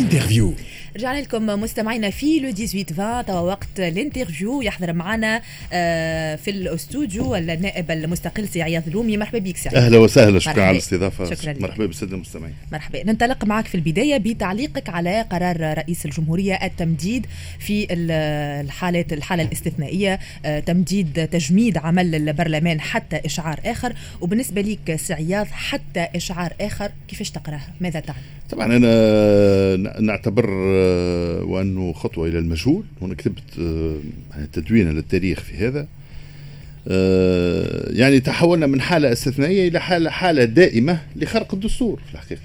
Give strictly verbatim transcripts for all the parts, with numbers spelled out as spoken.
الانترفيو. رجعنا لكم مستمعينا في لو ثمانية عشر عشرين توا وقت الانترفيو. يحضر معنا في الاستوديو النائب المستقل سي عياض اللومي. مرحبا بك سي عياض. اهلا وسهلا، شكرا على الاستضافه. شكرا لك. مرحبا بالساده المستمعين. مرحبا. ننطلق معك في البدايه بتعليقك على قرار رئيس الجمهوريه التمديد في الحالات الحاله الاستثنائيه، تمديد تجميد عمل البرلمان حتى اشعار اخر، وبالنسبه لك سي عياض حتى اشعار اخر كيفاش تقراها، ماذا تعني؟ طبعا انا نعتبر وأنه خطوة إلى المجهول، وأنا كتبت تدوينة للتاريخ في هذا. يعني تحولنا من حالة استثنائية إلى حالة, حالة دائمة لخرق الدستور في الحقيقة.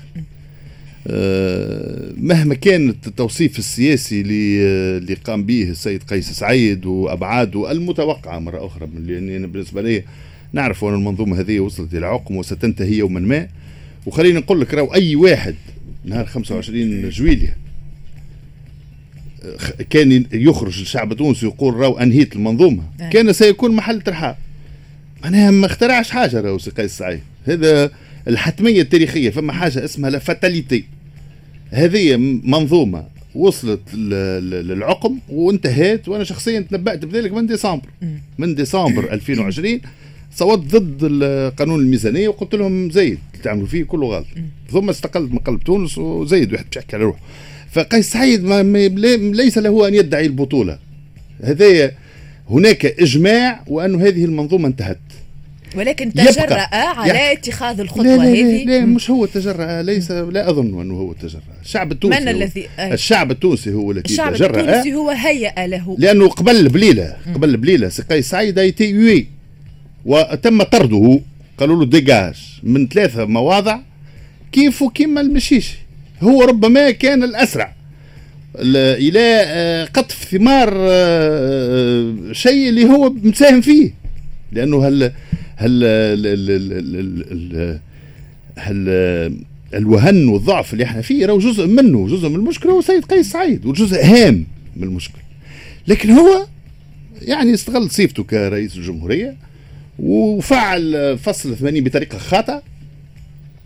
مهما كان التوصيف السياسي اللي قام به السيد قيس سعيد وأبعاده المتوقعة مرة أخرى، لأن بالنسبة لي نعرف أن المنظومة هذه وصلت إلى عقم وستنتهي يوما ما. وخلينا نقول لك راهو أي واحد نهار خمسة وعشرين جويلية كان يخرج الشعب التونسي يقول راو أنهيت المنظومة أيه. كان سيكون محل ترحاب، معناها ما اخترعش حاجة راو سي قيس سعيد. هذا الحتمية التاريخية، فما حاجة اسمها لفاتاليتي. هذه منظومة وصلت للعقم وانتهت، وأنا شخصيا تنبأت بذلك من ديسمبر من ديسمبر ألفين وعشرين. صوت ضد قانون الميزانية وقلت لهم زيد تعملوا فيه كله غلط، ثم استقلت من قلب تونس وزيد واحد باش يحكي على روحه. فقيس سعيد ما ليس له أن يدعي البطولة. هذا هناك إجماع وأن هذه المنظومة انتهت، ولكن تجرأ على اتخاذ الخطوة هذه. لا, لا مش هو تجرأ، ليس لا أظن أنه هو تجرأ. الشعب التونسي من الذي الشعب التونسي هو الذي تجرأ. الشعب التونسي هو هيأ له، لأنه قبل بليلة قبل بليلة سي قيس سعيد اي تي يو وتم طرده، قالوا له ديجاج من ثلاثة مواضع كيف وكيما المشيشي. هو ربما كان الأسرع إلى قطف ثمار شيء اللي هو مساهم فيه، لأنه هل هل هل هل الوهن والضعف اللي احنا فيه راهو جزء منه. جزء من المشكلة هو سيد قيس سعيد، وجزء هام من المشكلة، لكن هو يعني استغل صيفته كرئيس الجمهورية وفعل فصل ثمانين بطريقة خاطئة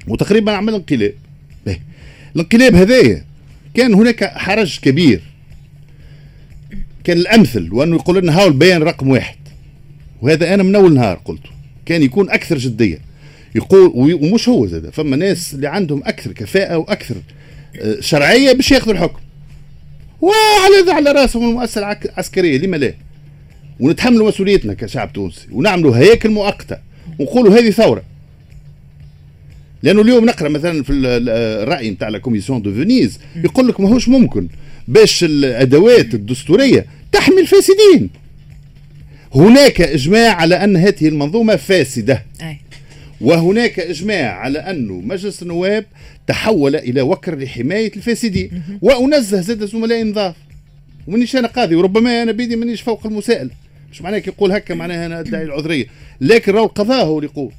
وتقريبا عمل انقلاب. الانقلاب هذايا كان هناك حرج كبير، كان الأمثل وأنه يقول لنا هاو البيان رقم واحد، وهذا أنا من أول نهار قلته كان يكون أكثر جدية يقول. ومش هو زاد فما ناس اللي عندهم أكثر كفاءة وأكثر شرعية باش ياخذوا الحكم، وعلى على رأسهم المؤسسة العسكرية، لما لا؟ ونتحملوا مسؤوليتنا كشعب تونسي ونعملوا هياكل مؤقتة ونقولوا هذه ثورة. لأنه اليوم نقرأ مثلا في الرأي نتاع الكوميسيون دو فينيز يقول لك ماهوش ممكن باش الأدوات الدستورية تحمي الفاسدين. هناك إجماع على أن هذه المنظومة فاسدة، وهناك إجماع على أنه مجلس النواب تحول إلى وكر لحماية الفاسدين. وأنزه زاد زملائي نظاف، ومنيش أنا قاضي، وربما أنا بيدي منيش فوق المسائلة. مش معناه يقول هكا معناها أنا أدعي العذرية، لكن راهو القضاء هو اللي يقول.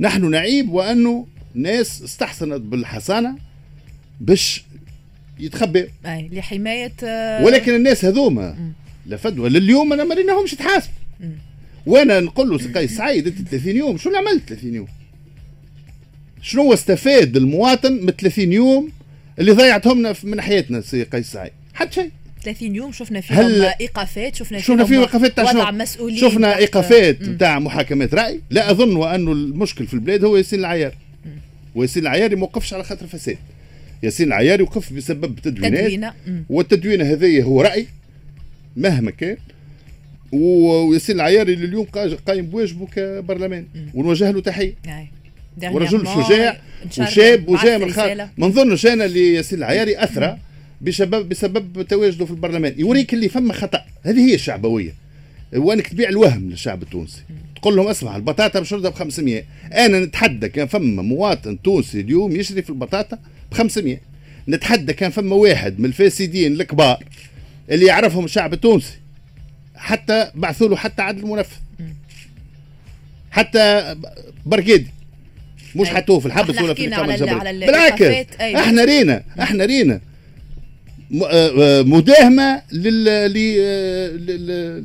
نحن نعيب وأنه ناس استحسنت بالحسانة باش يتخبئ لحماية، ولكن الناس هذوما لفدوا لليوم أنا مريناهمش تحاسب. وأنا نقول له سي قيس سعيد أنت ثلاثين يوم شو اللي عملت؟ ثلاثين يوم شنو استفاد المواطن من ثلاثين يوم اللي ضيعتهم من حياتنا سي قيس سعيد؟ حتى شيء. ثلاثين يوم شفنا فيهم إيقافات، شفنا شفنا فيهم إيقافات وضع مسؤولين، شفنا إيقافات بتاع محاكمات رأي. لا أظن وأنه المشكل في البلاد هو ياسين العياري. وياسين العياري موقفش على خاطر فساد، ياسين العياري وقف بسبب تدوينات تدوينة. والتدوينة هذه هو رأي مهما كان، وياسين العياري اللي اليوم قايم بواجبه كبرلمان ونوجه له تحية. ورجل شجاع وشاب وجاء من خارج. ما نظنش أنا اللي ياسين العياري أثرى بسبب بسبب تواجده في البرلمان. يوريك اللي فما خطأ، هذه هي الشعبوية، وانك تبيع الوهم للشعب التونسي. تقول لهم اسمع البطاطا بشردها بخمسمية. انا نتحدى كان فما مواطن تونسي اليوم يشري في البطاطا بخمسمية. نتحدى كان فما واحد من الفاسدين الكبار اللي يعرفهم الشعب التونسي حتى بعثوا له حتى عدل منفذ، حتى برقيدي مش حطوه في الحبس ولا في الكامل الجبري. بالعكس احنا رينا احنا رينا مداهمة لل لل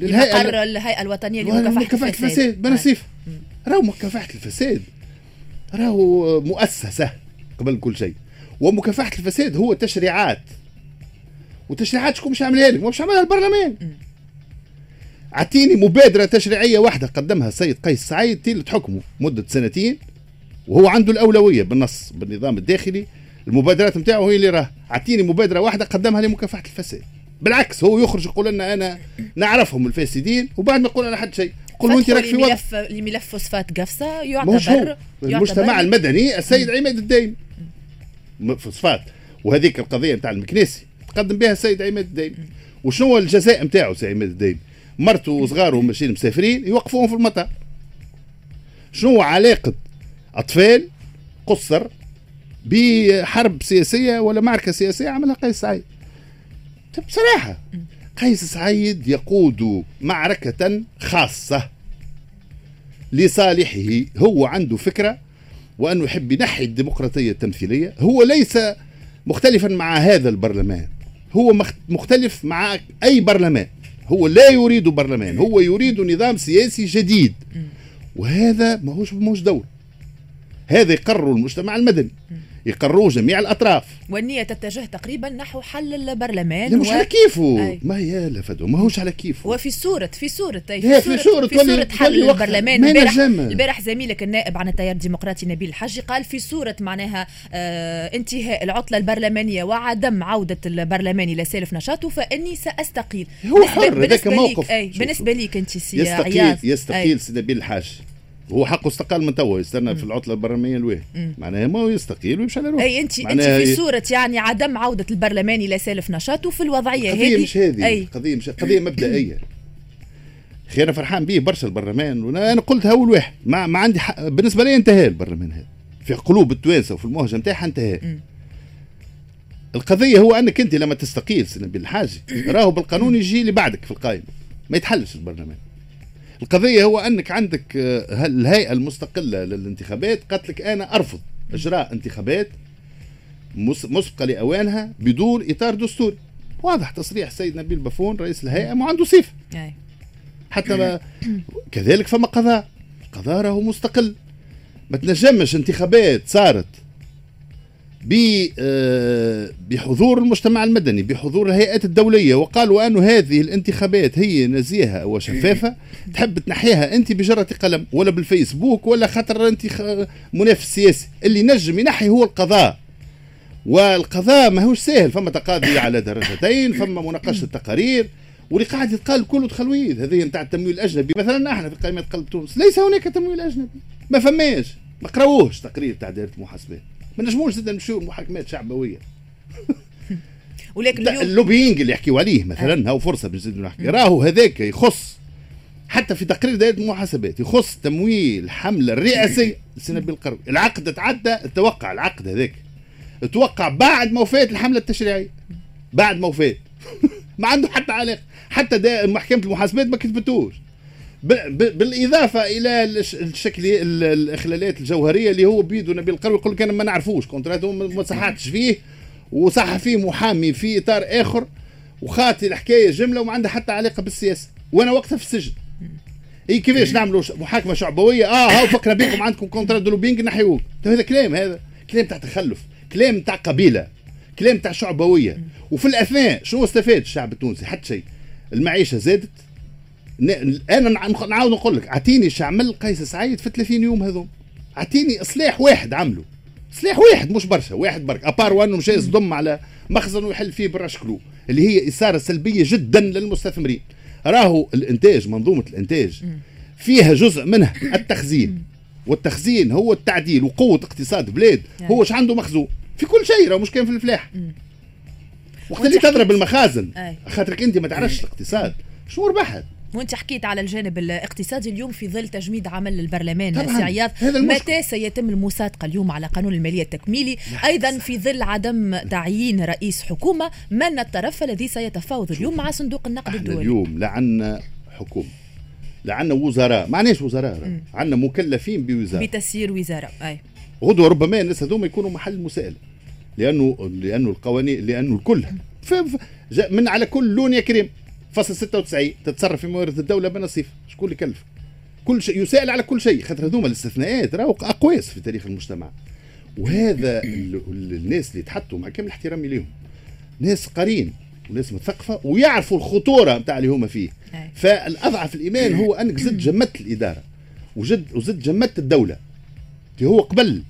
للهيئة الهيئة الوطنية لمكافحة الفساد. بنصيف راهو مكافحة الفساد راهو مؤسسة قبل كل شيء، ومكافحه الفساد هو تشريعات، وتشريعات شكون باش عاملها لك؟ مش عاملها البرلمان. اعطيني مبادره تشريعيه واحده قدمها السيد قيس سعيد اللي تحكمه مده سنتين وهو عنده الاولويه بالنص بالنظام الداخلي، المبادرات نتاعو هي اللي راه. اعطيني مبادره واحده قدمها لمكافحه الفساد. بالعكس هو يخرج يقول لنا انا نعرفهم الفاسدين وبعد ما يقول انا حد شيء قولوا انت راك في ملف لملف فوسفات قفصه يعتبر المجتمع المدني السيد عماد الدايم فوسفات، وهذيك القضيه نتاع المكنيسي تقدم بها السيد عماد الدايم. وشنو الجزاء نتاعو السيد عماد الدايم؟ مرته وصغارهم ماشيين مسافرين يوقفوهم في المطار. شنو علاقه اطفال قصر بحرب سياسيه ولا معركه سياسيه عملها قيس سعيد؟ بصراحه قيس سعيد يقود معركه خاصه لصالحه، هو عنده فكره وانه يحب ينحي الديمقراطيه التمثيليه. هو ليس مختلفا مع هذا البرلمان، هو مختلف مع اي برلمان، هو لا يريد برلمان، هو يريد نظام سياسي جديد، وهذا ماهوش ماهوش دور. هذا يقرر المجتمع المدني، يقرروه جميع الأطراف، والنية تتجه تقريبا نحو حل البرلمان. مش و... على كيفه، ما هي لفدو ما هوش على كيفه. وفي صورة في صورة في صورة, في صورة, في صورة حل البرلمان. البارح زميلك النائب عن التيار الديمقراطي نبيل حاج قال في صورة معناها آه انتهاء العطلة البرلمانية وعدم عودة البرلمان إلى سالف نشاطه فإني سأستقيل. هو حر، ذاك موقف. أي. بالنسبة ليك أنت سي يستقيل, يستقيل سي نبيل حاج، هو حقه استقال من توا، يستنى في العطله البرلمانيه الواه معناها ما هو يستقيل ويمشي على روحه. اي انت انت في صوره يعني عدم عوده البرلمان الى سالف نشاطه في الوضعيه هذه. مش هذه قضيه، مش قضيه مبدئيه. خير انا فرحان به برشا البرلمان، وانا قلتها اول واحد ما, ما عندي حق. بالنسبه لي انتهى البرلمان هذا في قلوب التوانسه وفي المهجه نتاعها انتهى. القضيه هو انك انت لما تستقيل بالحاجه راهو بالقانون يجي اللي بعدك في القائمه، ما يتحلش البرلمان. القضية هو أنك عندك الهيئة المستقلة للانتخابات قالتلك أنا أرفض إجراء انتخابات مسبقة لأوانها بدون إطار دستوري واضح. تصريح السيد نبيل بفون رئيس الهيئة ما عنده صفة حتى ما كذلك. فما قضاء، القضاء راهو مستقل، ما تنجمش انتخابات صارت بحضور المجتمع المدني بحضور الهيئات الدولية وقالوا أنه هذه الانتخابات هي نزيهة وشفافة تحب تنحيها أنت بجرة قلم ولا بالفيسبوك ولا خطر أنت منافس سياسي. اللي نجم ينحي هو القضاء، والقضاء ما هوش سهل، فما تقاضي على درجتين، فما مناقشة التقارير، واللي قاعد يتقال كله تخلويد. هذه نتاع التمويل الأجنبي مثلا، احنا في قائمة قلب تونس ليس هناك تمويل أجنبي، ما فماش، ما قراوهش تقرير تاع دائرة المحاسبات، ما نجموش زاد نمشيو محاكمات شعبويه. ولكن اللوبينج اللي يحكيوا عليه مثلا هاو فرصه باش نزيدو نحكي، راهو هذاك يخص حتى في تقرير دائره المحاسبات يخص تمويل حمله الرئاسيه السنه بالقرب. العقد تعدى، التوقع العقد هذاك توقع بعد ما وفات الحمله التشريعيه، بعد ما وفات ما عنده حتى علاقه، حتى محكمه المحاسبات ما كتبتوش. بالاضافه الى الشكل الاخلالات الجوهريه اللي هو بيدو نبيل قروي يقول لك انا ما نعرفوش كونتراتو ما صححتش فيه وصح فيه محامي في اطار اخر وخاطي الحكايه جمله وما عندها حتى علاقه بالسياسه وانا وقتها في السجن. اي كيفاش نعملوا محاكمه شعبويه؟ اه هاو فكرنا بكم عندكم كونترات دولوبينغ نحيوه. هذا كلام، هذا كلام تاع تخلف، كلام تاع قبيله، كلام تاع شعبويه. وفي الاثناء شنو استفاد الشعب التونسي؟ حتى شيء. المعيشه زادت. انا نعاود نقول لك اعطيني اش عمل قيس سعيد في ثلاثين يوم هذوم، اعطيني اصلاح واحد عمله، اصلاح واحد مش برشا، واحد برك، ابار وانه مشى يصدم على مخزن ويحل فيه براشكلو اللي هي اثاره سلبيه جدا للمستثمرين. راهو الانتاج، منظومه الانتاج فيها جزء منها التخزين، والتخزين هو التعديل وقوه اقتصاد بلاد. هو اش عنده مخزون في كل شيء، راهو مش كان في الفلاح وقت اللي تضرب المخازن خاطرك انت ما تعرفش الاقتصاد شو ربحت. وانت حكيت على الجانب الاقتصادي اليوم في ظل تجميد عمل البرلمان سي عياض، متى سيتم المساطقة اليوم على قانون المالية التكميلي؟ أيضا في ظل عدم تعيين رئيس حكومة، من الطرف الذي سيتفاوض اليوم مع صندوق النقد الدولي؟ اليوم لا عنا حكومة، لا عنا وزراء، معناش وزراء، عنا مكلفين بوزارة، بتسيير وزارة. أي. غدوة ربما الناس هذوما يكونوا محل مسائلة، لأنه لأنه القوانين، لأنه الكل من على كل لون يا كريم. فصل ستة وتسعين تتصرف في موارد الدولة بنصيف، شكون اللي كلف؟ كل شيء يسأل على كل شيء، خاطر هذوما الاستثناءات راهو أقواس في تاريخ المجتمع. وهذا الناس اللي تحطوا مع كامل احترامي لهم ناس قارين وناس مثقفه ويعرفوا الخطوره نتاع اللي هما فيه. فالاضعف الايمان هو انك زد جمدت الاداره وجد وزد جمدت الدوله اللي هو قبل،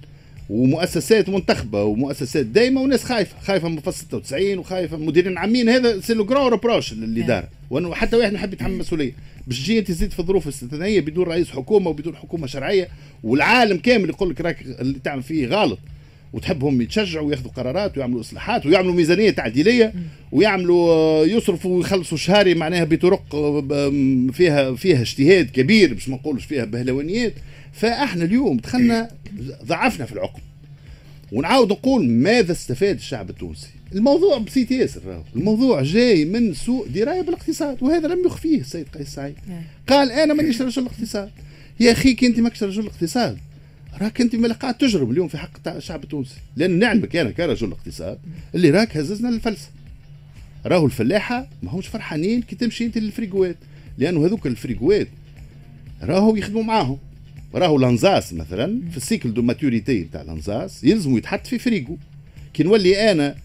ومؤسسات منتخبه ومؤسسات دايمه وناس خايفه خايفه من فصل ستة وتسعين وخايفه مديرين عامين. هذا سي لو غران ريبروش للاداره، وانه حتى واحد يحب يتحمل مسؤوليه باش تجي تزيد في ظروف استثنائيه بدون رئيس حكومه وبدون حكومه شرعيه والعالم كامل يقول لك راك اللي تعمل فيه غلط، وتحبهم يتشجعوا وياخذوا قرارات ويعملوا اصلاحات ويعملوا ميزانيه تعديليه ويعملوا يصرفوا ويخلصوا شهري معناها بطرق فيها فيها اجتهاد كبير باش ما نقولش فيها بهلوانيات. فاحنا اليوم دخلنا ضعفنا في العقم. ونعاود نقول ماذا استفاد الشعب التونسي؟ الموضوع بسيط ياسر، الموضوع جاي من سوء درايه بالاقتصاد، وهذا لم يخفيه السيد قيس سعيد. قال انا مانيش رجل الاقتصاد. يا اخيك انت ماكش رجل الاقتصاد، راك انت ما قاعد تجرب اليوم في حق الشعب التونسي، لان نعلمك انا كرجل الاقتصاد اللي راك هززنا للفلسفه. راهو الفلاحه ما همش فرحانين كي تمشي انت للفريقوات، لانه هذوك الفريقوات راهو يخدموا معاهم. راهو لانزاس مثلا في السيكل دو ماتوريتي نتاع لانزاس يلزم يتحط في فريقو. كي نولي انا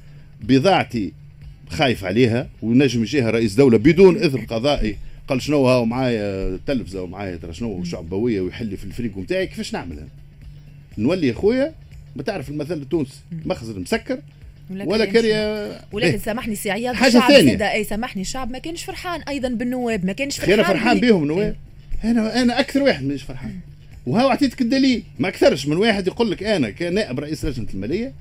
بضاعتي خايف عليها ونجم يجيها رئيس دوله بدون اذن قضائي قال شنو هاو معايا تلفزه ومعايا ترى شنو شعبويه ويحل في الفريق نتاعي، كيفاش نعملها؟ نولي يا خويا ما تعرف المثل التونسي مخزن مسكر ولا كريه. ولكن سامحني سي عياض، الشعب هذا اي سامحني الشعب ما كانش فرحان ايضا بالنواب، ما كانش فرحان. انا فرحان بهم نواب، انا انا اكثر واحد مانيش فرحان، وهو اعطيتك الدليل. ما اكثرش من واحد يقول لك انا كنائب رئيس لجنه الماليه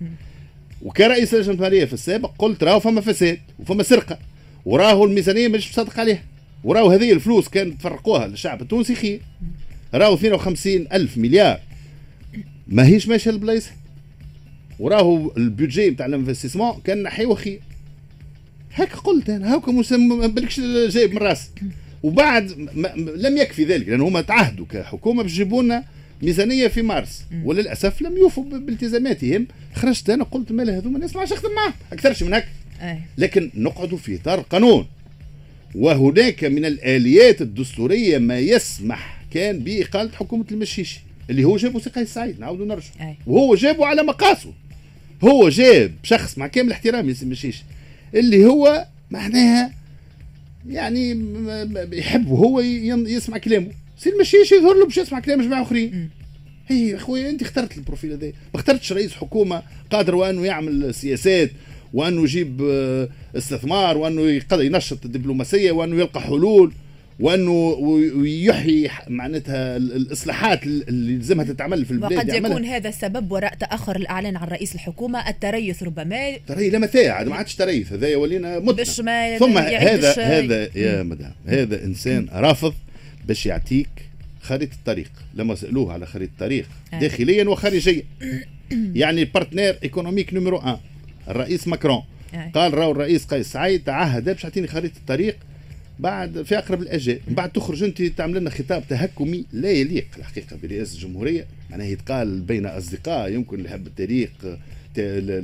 وكرئيس لجنه الماليه في السابق قلت راهو فما فساد وفما سرقه وراهو الميزانيه مش مصدق عليها وراهو هذه الفلوس كانت تفرقوها للشعب التونسي خير، راهو اثنين وخمسين ألف مليار ماهيش ماشيه للبلايص، وراهو البيدجي نتاع الانفستيسمون كان نحيوه خير. هكا قلت انا هاكا ما بالكش جايب من راسي. وبعد لم يكفي ذلك، لأن هما تعهدوا كحكومة بيجيبوا لنا ميزانية في مارس وللأسف لم يوفوا بالتزاماتهم. خرجت أنا قلت ما لهذو ما نسمعش أخدم معه أكثرش من هكا، لكن نقعد في إطار قانون، وهناك من الآليات الدستورية ما يسمح كان بإقالة حكومة المشيشي اللي هو جابه سي قيس سعيد، نعاودوا نرجع وهو جابه على مقاسه. هو جاب شخص مع كامل احترامي اسم المشيشي اللي هو معناها يعني يحب هو يسمع كلامه، سي المشيشي يظهر له باش يسمع كلام جماعه اخرين. اي اخويا انت اخترت البروفيل هذا، ما اخترتش رئيس حكومه قادر وانه يعمل سياسات وانه يجيب استثمار وانه ينشط الدبلوماسيه وانه يلقى حلول وانه يحيي معناتها الاصلاحات اللي لازمها تتعمل في البلاد. وقد يكون هذا السبب وراء تاخر الاعلان عن رئيس الحكومه، التريث ربما. تريث لا متاع ما عادش تريث، هذا يولينا متنا. ثم هذا هذا يا مدام هذا انسان رافض باش يعطيك خريطه الطريق. لما سالوه على خريطه الطريق داخليا وخارجيا يعني البارتنير ايكونوميك نميرو واحد الرئيس ماكرون قال راهو الرئيس قيس سعيد تعهد باش يعطيني خريطه الطريق بعد في اقرب الاجال، من بعد تخرج انت تعمل لنا خطاب تهكمي لا يليق الحقيقه برئاسه الجمهوريه. معناها يتقال بين اصدقاء يمكن اللي حب الطريق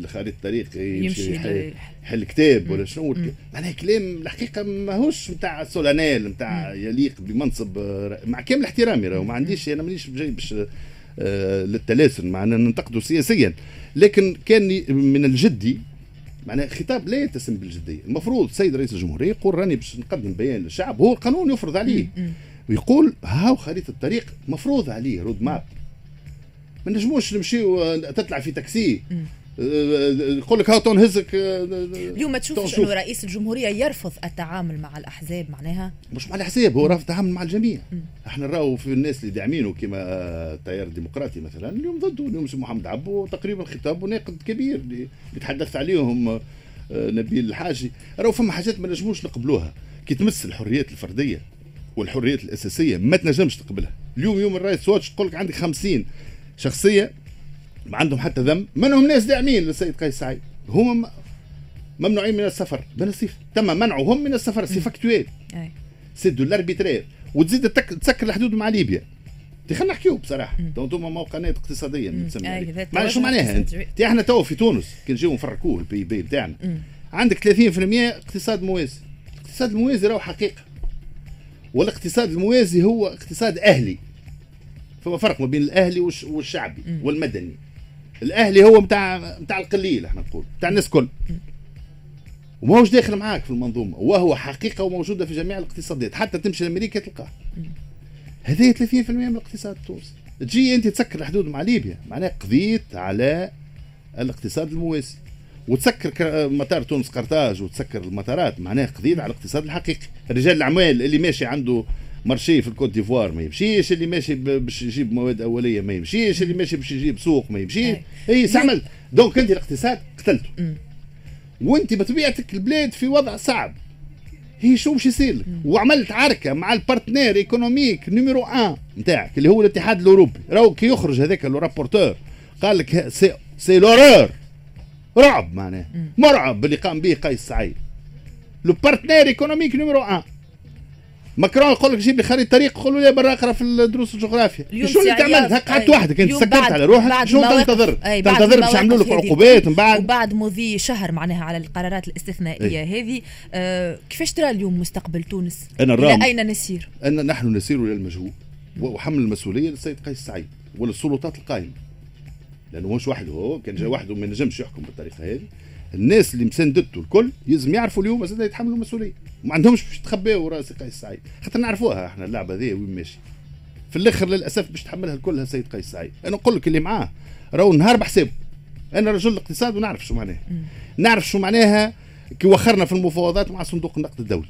خريطه الطريق يمشي يحل كتاب ولا شنو، معناها كلام الحقيقه ماهوش نتاع سولانيل نتاع يليق بمنصب مع كامل احترامي. راهو ما عنديش انا مانيش جاي باش آه للتلاسن معنا ننتقده سياسيا، لكن كان من الجدي معناه خطاب لا يتسم بالجدية. المفروض السيد رئيس الجمهورية يقول راني باش نقدم بيان للشعب، هو القانون يفرض عليه ويقول هاو خريطة الطريق مفروض عليه رود ماب. ما نجموش نمشيو تطلع في تاكسي يقول لك هاو تنهزك. اليوم ما تشوفش انه رئيس الجمهورية يرفض التعامل مع الأحزاب؟ معناها مش مع الأحزاب، هو رافض التعامل مع الجميع. احنا نراو في الناس اللي داعمينه كما التيار الديمقراطي مثلا اليوم ضده. اليوم محمد عبو تقريبا خطاب ناقد كبير اللي تحدث عليهم نبيل حاج. راهو فما حاجات ما نجموش نقبلوها كي تمس الحريات الفردية والحريات الأساسية ما تنجمش تقبلها. اليوم يوم الرئيس سواتش تقول لك عندي خمسين شخصية ما عندهم حتى ذنب، منهم ناس داعمين للسيد قيس سعيد هما ممنوعين من السفر بالصيف، تم منعهم من السفر سي فاكتويل سي دو لاربيترير. وتزيد تسكر الحدود مع ليبيا. خلينا نحكيو بصراحه انتم موقعات اقتصاديه نسميها ما شو معناها انت. احنا تو في تونس كي نجيو نفركوه البي بي بتاعنا عندك ثلاثين بالمئة اقتصاد موازي. الاقتصاد الموازي راهو حقيقه، والاقتصاد الموازي هو اقتصاد اهلي. فما فرق ما بين الاهلي والشعبي والمدني. الاهلي هو نتاع نتاع القليل احنا نقول نتاع الناس كل وماهوش داخل معاك في المنظومه، وهو حقيقه وموجوده في جميع الاقتصادات، حتى تمشي لامريكا تلقاه. هذه ثلاثين بالمئة من الاقتصاد التونسي. تجي انت تسكر الحدود مع ليبيا، معناها قضيت على الاقتصاد الموازي، وتسكر مطار تونس قرطاج وتسكر المطارات، معناها قضيت على الاقتصاد الحقيقي. رجال الاعمال اللي ماشي عنده مرشي في الكوت ديفوار ما يمشيش، اللي ماشي باش يجيب مواد اوليه ما يمشيش، اللي ماشي باش يجيب سوق ما يمشيش. اي استعمل دونك انت الاقتصاد قتلته. وانت بطبيعتك البلاد في وضع صعب، هي شو مش يصير لك؟ وعملت عركه مع البارتنير ايكونوميك نيميرو واحد نتاعك اللي هو الاتحاد الاوروبي. راهو كي يخرج هذاك لو رابورتور قال لك سي, سي لورور، رعب، معناه مرعب اللي قام به قيس سعيد. لو بارتنير ايكونوميك نيميرو واحد ماكرون يقول لك جيب لي خريطه طريق، يقولوا لي برا اقرا في الدروس الجغرافيا. شو اللي تعمل؟ قعدت وحدك انت، سكرت على روحك، شو تنتظر؟ تنتظر باش يعملوا لك عقوبات من بعد وبعد مضي شهر معناها على القرارات الاستثنائيه هذه. آه كيفاش ترى اليوم مستقبل تونس؟ الى اين نسير؟ ان نحن نسير الى المجهول، وحمل المسؤوليه للسيد قيس سعيد وللسلطات القائمه، لانه مش وحده، هو كان جا وحده ما نجمش يحكم بالطريقه هذه. الناس اللي مساندته الكل لازم يعرفوا اليوم زاد يتحملوا المسؤوليه، ما عندهمش باش يتخباو وراسي قيس سعيد، خاطر نعرفوها احنا اللعبه هذه وين ماشي في الاخر. للاسف باش تحملها الكلها السيد قيس سعيد. انا نقول لك اللي معاه راهو نهار بحسابه. انا رجل الاقتصاد ونعرف شو معناها، نعرف شو معناها كي وخرنا في المفاوضات مع صندوق النقد الدولي،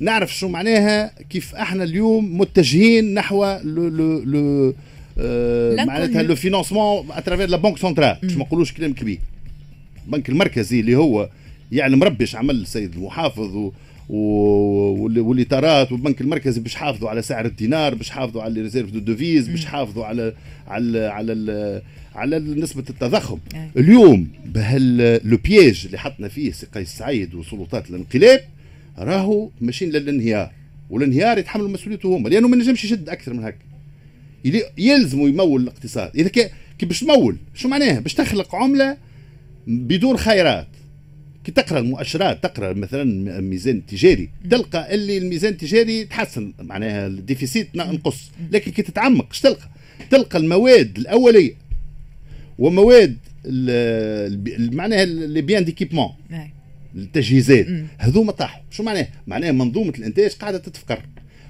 نعرف شو معناها كيف احنا اليوم متجهين نحو لو لو لو آه معناتها لو فينانسمون اترافير لا بنك سنترال. باش ما نقولوش كلام كبير، البنك المركزي اللي هو يعني مربش عمل السيد المحافظ و... و... والإطارات والبنك المركزي باش حافظوا على سعر الدينار، باش حافظوا على ريزيرف دو دوفيز، باش حافظوا على على على ال... على نسبة التضخم. اليوم بهال لو بييج اللي حطنا فيه سي قيس سعيد وسلطات الانقلاب، راهو ماشيين للانهيار، والانهيار يتحملوا مسؤوليته هما، لأنه ما نجمش يشد أكثر من هكا. يلزموا يمول الاقتصاد. إذا ك... كي باش تمول شو معناها؟ باش تخلق عملة بدون خيرات. كي تقرا المؤشرات، تقرا مثلا الميزان التجاري، تلقى اللي الميزان التجاري تحسن، معناها الديفيسيت نقص. لكن كي تتعمق اش تلقى؟ تلقى المواد الاوليه ومواد معناها لي بيان ديكيبمون، التجهيزات هذوما طاحوا. شو معناها؟ معناها منظومه الانتاج قاعده تتفكر،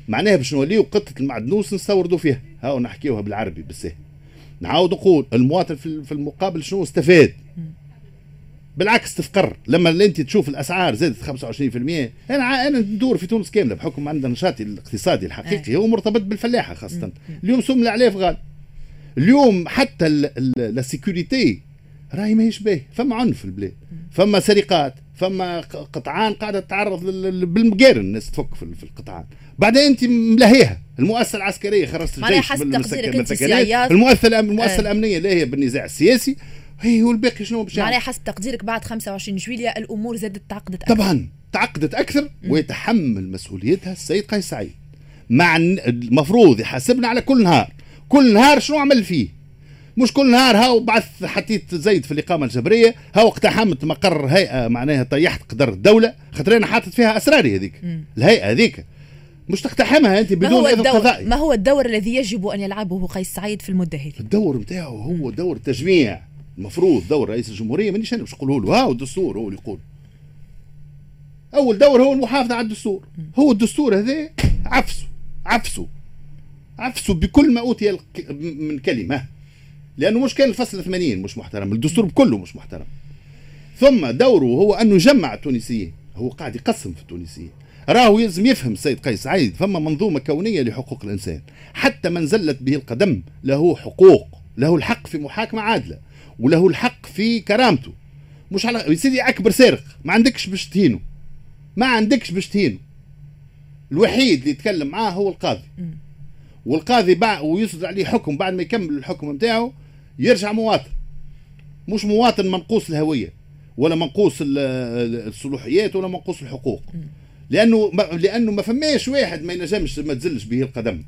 معناها باش نوليو قطه المعدنوس نستوردوا فيها. هاو نحكيوها بالعربي بالسهل. نعاود نقول المواطن في المقابل شنو استفاد؟ بالعكس تفقر. لما انت تشوف الاسعار زادت خمسة وعشرين بالمئة، انا انا ندور في تونس كامله بحكم عندنا نشاطي الاقتصادي الحقيقي هو مرتبط بالفلاحه خاصه. اليوم سم العلاف غالي، اليوم حتى لا سيكوريتي راهي ماهيش باهي، فما عنف في البلاد، فما سرقات، فما قطعان قاعده تتعرض بالمقارن، الناس تفك في القطعان. بعدين انت ملهيها المؤسسه العسكريه، خرجت الجيش من المسكنات، المؤسسه المؤسسه الامنيه اللي هي بالنزاع السياسي، هي والباقي شنو باش يعني؟ حسب تقديرك بعد خمسة وعشرين جويلية الامور زادت تعقدت اكثر؟ طبعا تعقدت اكثر. م. ويتحمل مسؤوليتها السيد قيس سعيد. مع المفروض يحاسبنا على كل نهار، كل نهار شنو عمل فيه، مش كل نهار هاو بعث حطيت زيد في الاقامه الجبريه، هاو اقتحمت مقر هيئه، معناها طيحت قدر الدوله، خاطر انا حاطط فيها اسراري هذيك الهيئه هذيك، مش تقتحمها انت بدون اذن قضائي. ما هو الدور الذي يجب ان يلعبه قيس سعيد في المده هذه؟ الدور نتاعو هو دور التجميع. المفروض دور رئيس الجمهورية، مانيش أنا باش نقوله له، هاو الدستور هو اللي يقول. أول دور هو المحافظة على الدستور، هو الدستور هذا عفسه عفسه عفسه بكل ما أوتي من كلمة، لأنه مش كان الفصل ثمانين مش محترم، الدستور بكله مش محترم. ثم دوره هو أنه يجمع التونسيين، هو قاعد يقسم في التونسيين. راهو يلزم يفهم السيد قيس سعيد فما منظومة كونية لحقوق الإنسان، حتى من زلت به القدم له حقوق، له الحق في محاكمة عادلة، وله الحق في كرامته. مش على يا سيدي اكبر سارق ما عندكش باش تهينه، ما عندكش باش تهينه. الوحيد اللي يتكلم معاه هو القاضي، والقاضي باع ويصدر عليه حكم، بعد ما يكمل الحكم نتاعو يرجع مواطن، مش مواطن منقوص الهويه ولا منقوص الصلاحيات ولا منقوص الحقوق، لانه لانه ما فماش واحد ما ينجمش ما تزلش به القدم.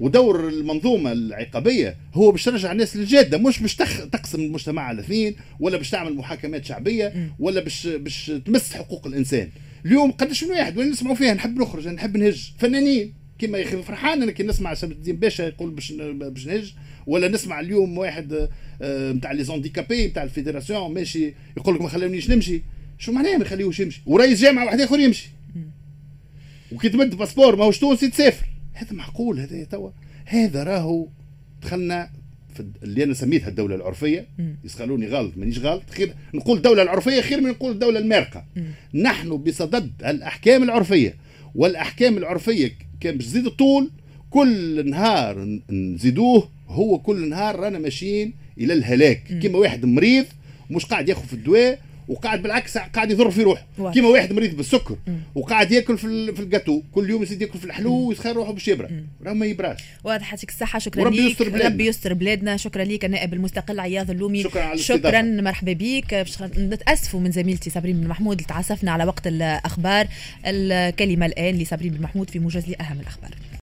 ودور المنظومه العقابيه هو باش ترجع الناس للجاده، مش باش تقسم المجتمع على اثنين، ولا باش تعمل محاكمات شعبيه، ولا باش باش تمس حقوق الانسان. اليوم قداش من واحد وين نسمعوا فيها نحب نخرج، نحب نهج فنانين كيما يا اخي، فرحان انا كي نسمع عبد الدين باشا يقول باش باش نهج، ولا نسمع اليوم واحد نتاع لي زونديكابي نتاع الفيدراسيون ماشي يقول لك ما خلونيش نمشي. شو معناه ما يخليوش يمشي ورئيس جامعه واحد اخر يمشي وكي تمد باسبور ماهوش تونسي تسافر؟ هذا معقول؟ هذا توا هذا راهو دخلنا في اللي انا سميتها الدوله العرفيه. يسخلوني غلط مانيش غلط، خير نقول الدوله العرفيه خير من نقول الدوله المارقه. نحن بصدد الاحكام العرفيه، والاحكام العرفيه كان باش تزيد الطول كل نهار نزيدوه، هو كل نهار رانا ماشيين الى الهلاك. كيما واحد مريض مش قاعد ياخذ في الدواء وقاعد بالعكس قاعد يضر في روحه، كيما واحد مريض بالسكر وقاعد ياكل في في الجاتو كل يوم يزيد ياكل في الحلو ويسخر روحه باش يبرى، راه ما يبراش. واضح يعطيك الصحه، شكرا ربي ليك، يستر ربي يستر بلادنا. شكرا ليك النائب المستقل عياض اللومي، شكرا, شكرا مرحبا بيك. باش نتاسفوا من زميلتي صابرين بن محمود اللي تعاسفنا على وقت الاخبار. الكلمه الان لصابرين بن محمود في موجز لاهم الاخبار.